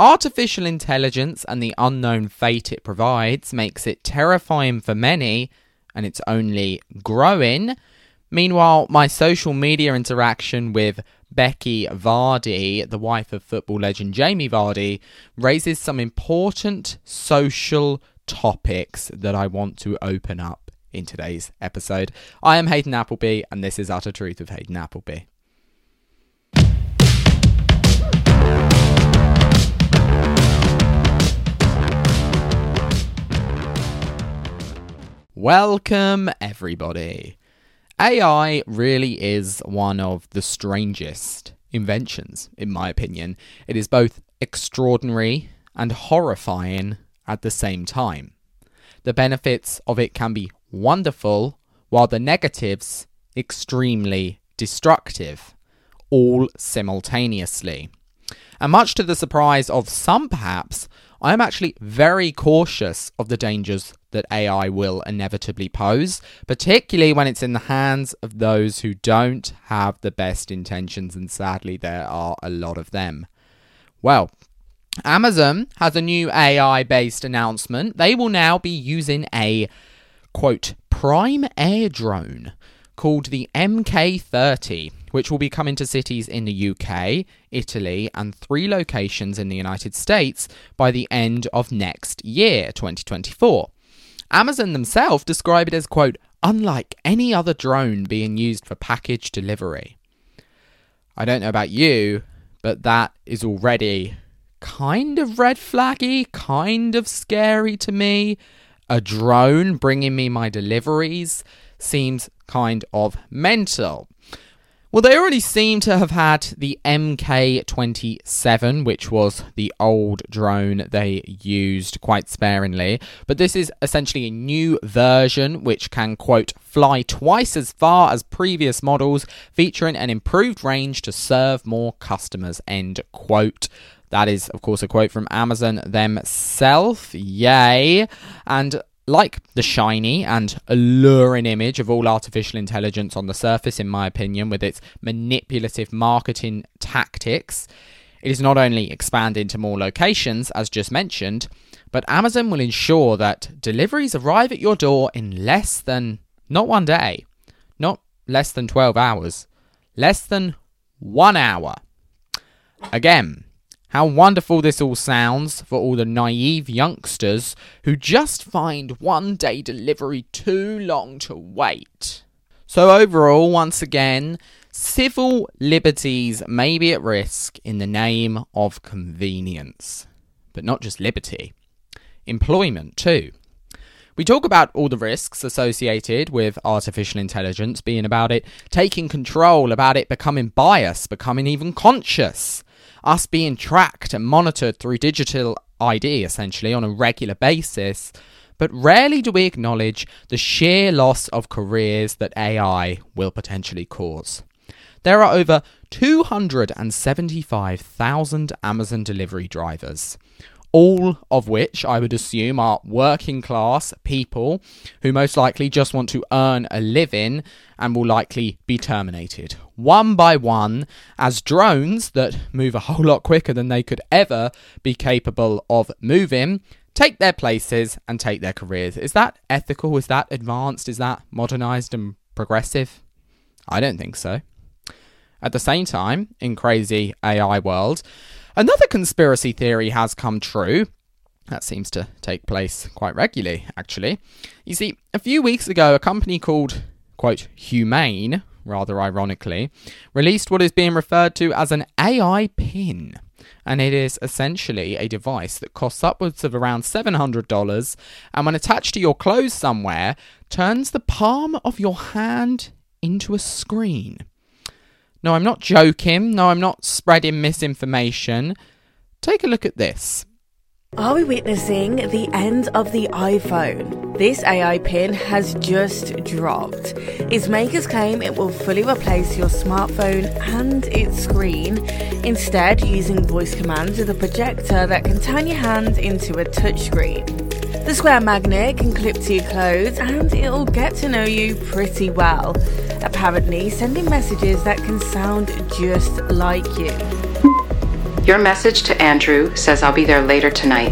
Artificial intelligence and the unknown fate it provides makes it terrifying for many, and it's only growing. Meanwhile, my social media interaction with Becky Vardy, the wife of football legend Jamie Vardy, raises some important social topics that I want to open up in today's episode. I am Hayden Appleby, and this is Utter Truth with Hayden Appleby. Welcome, everybody. AI really is one of the strangest inventions, in my opinion. It is both extraordinary and horrifying at the same time. The benefits of it can be wonderful, while the negatives extremely destructive, all simultaneously. And much to the surprise of some, perhaps, I am actually very cautious of the dangers that AI will inevitably pose, particularly when it's in the hands of those who don't have the best intentions, and sadly there are a lot of them. Well, Amazon has a new AI-based announcement. They will now be using a, quote, Prime Air drone called the MK30, which will be coming to cities in the UK, Italy, and 3 locations in the United States by the end of next year, 2024. Amazon themselves describe it as, quote, unlike any other drone being used for package delivery. I don't know about you, but that is already kind of red flaggy, kind of scary to me. A drone bringing me my deliveries seems kind of mental. Well, they already seem to have had the MK27, which was the old drone they used quite sparingly. But this is essentially a new version which can, quote, fly twice as far as previous models, featuring an improved range to serve more customers, end quote. That is, of course, a quote from Amazon themselves. Yay. And like the shiny and alluring image of all artificial intelligence on the surface, in my opinion, with its manipulative marketing tactics, it is not only expanding to more locations, as just mentioned, but Amazon will ensure that deliveries arrive at your door in less than, not one day, not less than 12 hours, less than 1 hour. Again, how wonderful this all sounds for all the naive youngsters who just find one-day delivery too long to wait. So overall, once again, civil liberties may be at risk in the name of convenience. But not just liberty. Employment too. We talk about all the risks associated with artificial intelligence being about it taking control, about it becoming biased, becoming even conscious. Us being tracked and monitored through digital ID, essentially, on a regular basis. But rarely do we acknowledge the sheer loss of careers that AI will potentially cause. There are over 275,000 Amazon delivery drivers, all of which I would assume are working class people who most likely just want to earn a living and will likely be terminated one by one as drones that move a whole lot quicker than they could ever be capable of moving take their places and take their careers. Is that ethical? Is that advanced? Is that modernized and progressive? I don't think so. At the same time, in crazy AI world, another conspiracy theory has come true. That seems to take place quite regularly, actually. You see, a few weeks ago, a company called, quote, Humane, rather ironically, released what is being referred to as an AI pin. And it is essentially a device that costs upwards of around $700 and when attached to your clothes somewhere, turns the palm of your hand into a screen. No, I'm not joking. No, I'm not spreading misinformation. Take a look at this. Are we witnessing the end of the iPhone? This AI pin has just dropped. Its makers claim it will fully replace your smartphone and its screen, instead using voice commands with a projector that can turn your hand into a touchscreen. The square magnet can clip to your clothes and it'll get to know you pretty well, apparently sending messages that can sound just like you. Your message to Andrew says I'll be there later tonight.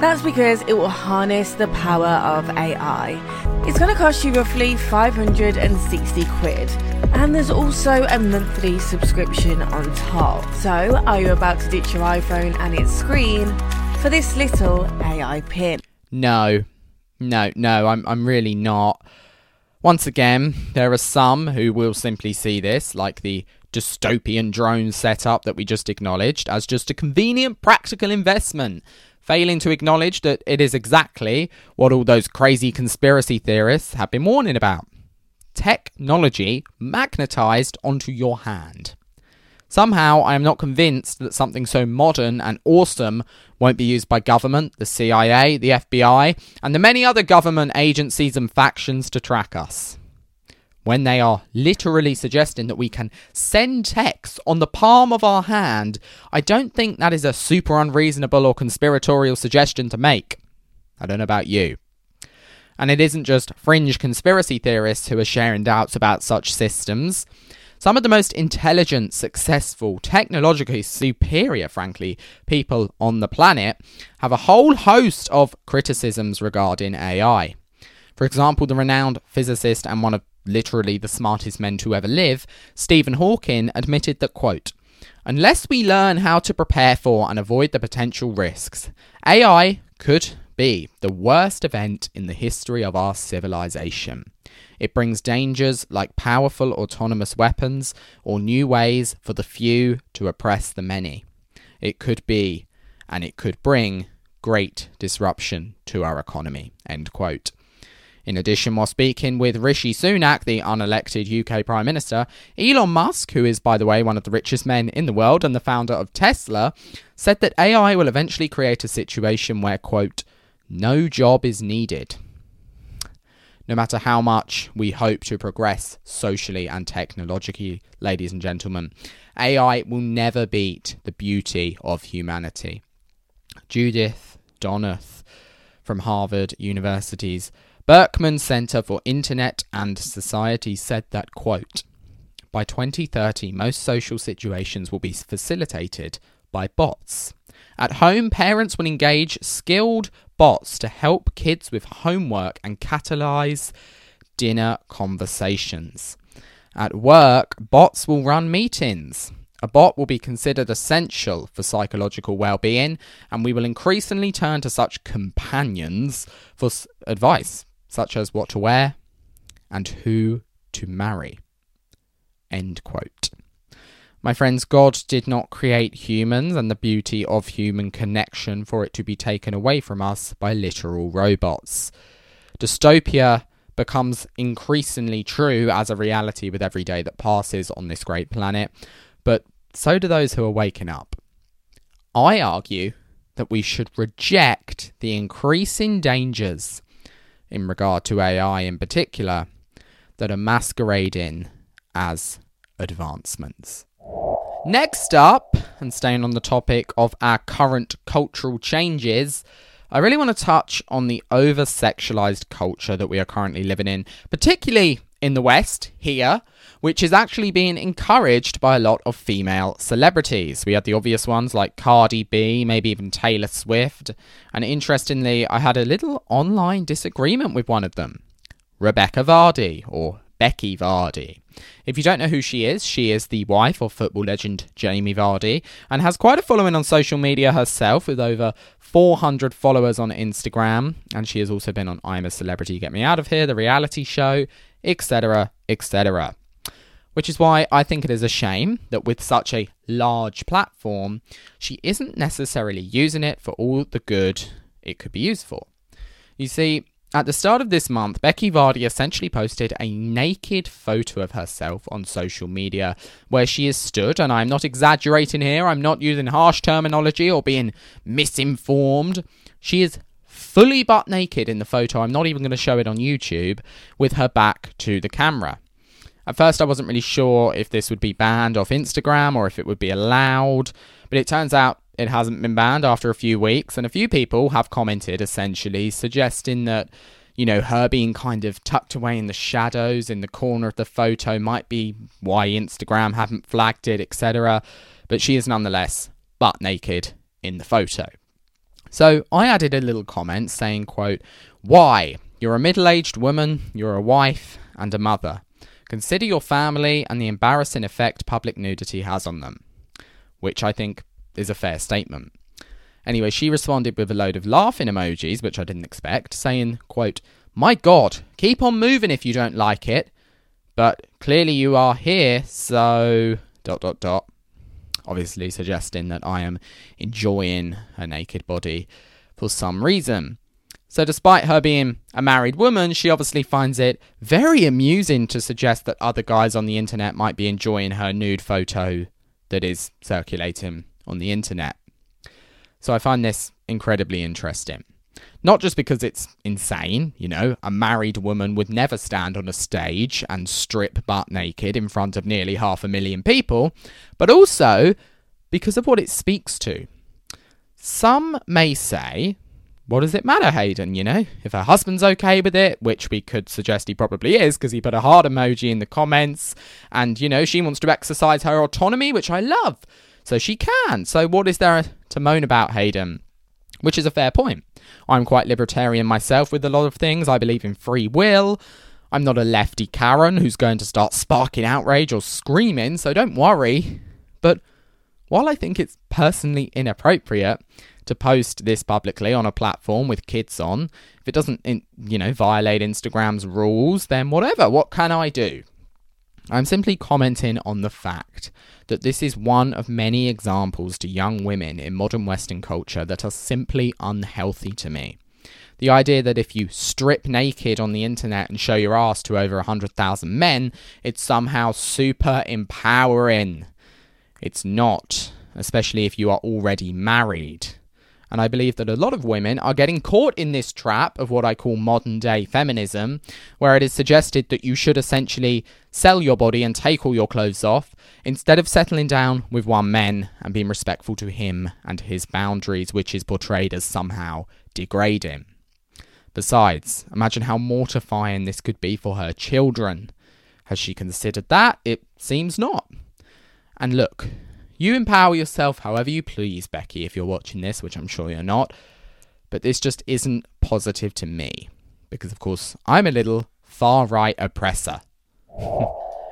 That's because it will harness the power of AI. It's going to cost you roughly 560 quid. And there's also a monthly subscription on top. So are you about to ditch your iPhone and its screen for this little AI pin? No, I'm really not. Once again, there are some who will simply see this, like the dystopian drone setup that we just acknowledged, as just a convenient practical investment, failing to acknowledge that it is exactly what all those crazy conspiracy theorists have been warning about. Technology magnetised onto your hand. Somehow, I am not convinced that something so modern and awesome won't be used by government, the CIA, the FBI, and the many other government agencies and factions to track us. When they are literally suggesting that we can send texts on the palm of our hand, I don't think that is a super unreasonable or conspiratorial suggestion to make. I don't know about you. And it isn't just fringe conspiracy theorists who are sharing doubts about such systems. Some of the most intelligent, successful, technologically superior, frankly, people on the planet have a whole host of criticisms regarding AI. For example, the renowned physicist and one of literally the smartest men to ever live, Stephen Hawking, admitted that, quote, "Unless we learn how to prepare for and avoid the potential risks, AI could be the worst event in the history of our civilization. It brings dangers like powerful autonomous weapons or new ways for the few to oppress the many. It could be, and it could bring, great disruption to our economy," end quote. In addition, while speaking with Rishi Sunak, the unelected UK Prime Minister, Elon Musk, who is, by the way, one of the richest men in the world and the founder of Tesla, said that AI will eventually create a situation where, quote, "no job is needed." No matter how much we hope to progress socially and technologically, ladies and gentlemen, AI will never beat the beauty of humanity. Judith Donath from Harvard University's Berkman Center for Internet and Society said that, quote, "By 2030, most social situations will be facilitated by bots. At home, parents will engage skilled bots to help kids with homework and catalyse dinner conversations. At work, bots will run meetings. A bot will be considered essential for psychological well-being, and we will increasingly turn to such companions for advice, such as what to wear and who to marry." End quote. My friends, God did not create humans and the beauty of human connection for it to be taken away from us by literal robots. Dystopia becomes increasingly true as a reality with every day that passes on this great planet, but so do those who are waking up. I argue that we should reject the increasing dangers, in regard to AI in particular, that are masquerading as advancements. Next up, and staying on the topic of our current cultural changes, I really want to touch on the over-sexualized culture that we are currently living in, particularly in the West here, which is actually being encouraged by a lot of female celebrities. We had the obvious ones like Cardi B, maybe even Taylor Swift, and interestingly, I had a little online disagreement with one of them, Rebecca Vardy, or Becky Vardy. If you don't know who she is the wife of football legend Jamie Vardy and has quite a following on social media herself with over 400 followers on Instagram. And she has also been on I'm a Celebrity, Get Me Out of Here, the reality show, etc., etc. Which is why I think it is a shame that with such a large platform, she isn't necessarily using it for all the good it could be used for. You see, at the start of this month, Becky Vardy essentially posted a naked photo of herself on social media where she is stood, and I'm not exaggerating here, I'm not using harsh terminology or being misinformed. She is fully butt naked in the photo, I'm not even going to show it on YouTube, with her back to the camera. At first, I wasn't really sure if this would be banned off Instagram or if it would be allowed, but it turns out it hasn't been banned after a few weeks, and a few people have commented, essentially suggesting that, you know, her being kind of tucked away in the shadows in the corner of the photo might be why Instagram haven't flagged it, etc. But she is nonetheless butt naked in the photo. So I added a little comment saying, quote, "Why? You're a middle-aged woman, you're a wife and a mother. Consider your family and the embarrassing effect public nudity has on them," which I think is a fair statement. Anyway, she responded with a load of laughing emojis, which I didn't expect, saying, quote, "My God, keep on moving if you don't like it. But clearly you are here, so... ... Obviously suggesting that I am enjoying her naked body for some reason. So despite her being a married woman, she obviously finds it very amusing to suggest that other guys on the internet might be enjoying her nude photo that is circulating on the internet. So I find this incredibly interesting. Not just because it's insane, you know, a married woman would never stand on a stage and strip butt naked in front of nearly 500,000 people, but also because of what it speaks to. Some may say, what does it matter, Hayden, you know? If her husband's okay with it, which we could suggest he probably is because he put a heart emoji in the comments and, you know, she wants to exercise her autonomy, which I love, so she can. So what is there to moan about, Hayden? Which is a fair point. I'm quite libertarian myself with a lot of things. I believe in free will. I'm not a lefty Karen who's going to start sparking outrage or screaming, so don't worry. But while I think it's personally inappropriate to post this publicly on a platform with kids on, if it doesn't, you know, violate Instagram's rules, then whatever. What can I do? I'm simply commenting on the fact that this is one of many examples to young women in modern Western culture that are simply unhealthy to me. The idea that if you strip naked on the internet and show your ass to over 100,000 men, it's somehow super empowering. It's not, especially if you are already married. And I believe that a lot of women are getting caught in this trap of what I call modern-day feminism, where it is suggested that you should essentially sell your body and take all your clothes off, instead of settling down with one man and being respectful to him and his boundaries, which is portrayed as somehow degrading. Besides, imagine how mortifying this could be for her children. Has she considered that? It seems not. And look... you empower yourself however you please, Becky, if you're watching this, which I'm sure you're not. But this just isn't positive to me. Because, of course, I'm a little far-right oppressor.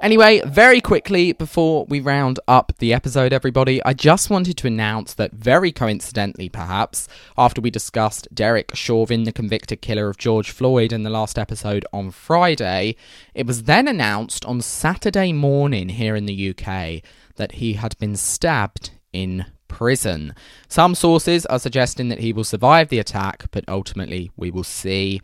Anyway, very quickly, before we round up the episode, everybody, I just wanted to announce that, very coincidentally perhaps, after we discussed Derek Chauvin, the convicted killer of George Floyd, in the last episode on Friday, it was then announced on Saturday morning here in the UK that he had been stabbed in prison. Some sources are suggesting that he will survive the attack, but ultimately we will see.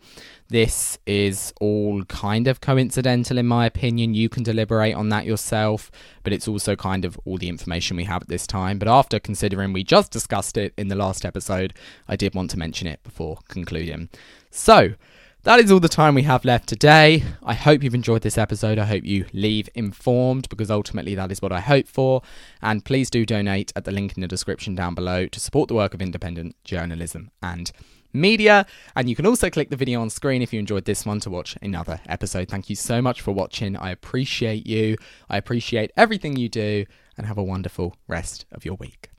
This is all kind of coincidental, in my opinion. You can deliberate on that yourself, but it's also kind of all the information we have at this time. But after considering we just discussed it in the last episode, I did want to mention it before concluding. So, that is all the time we have left today. I hope you've enjoyed this episode. I hope you leave informed, because ultimately that is what I hope for. And please do donate at the link in the description down below to support the work of independent journalism and media. And you can also click the video on screen if you enjoyed this one to watch another episode. Thank you so much for watching. I appreciate you. I appreciate everything you do. And have a wonderful rest of your week.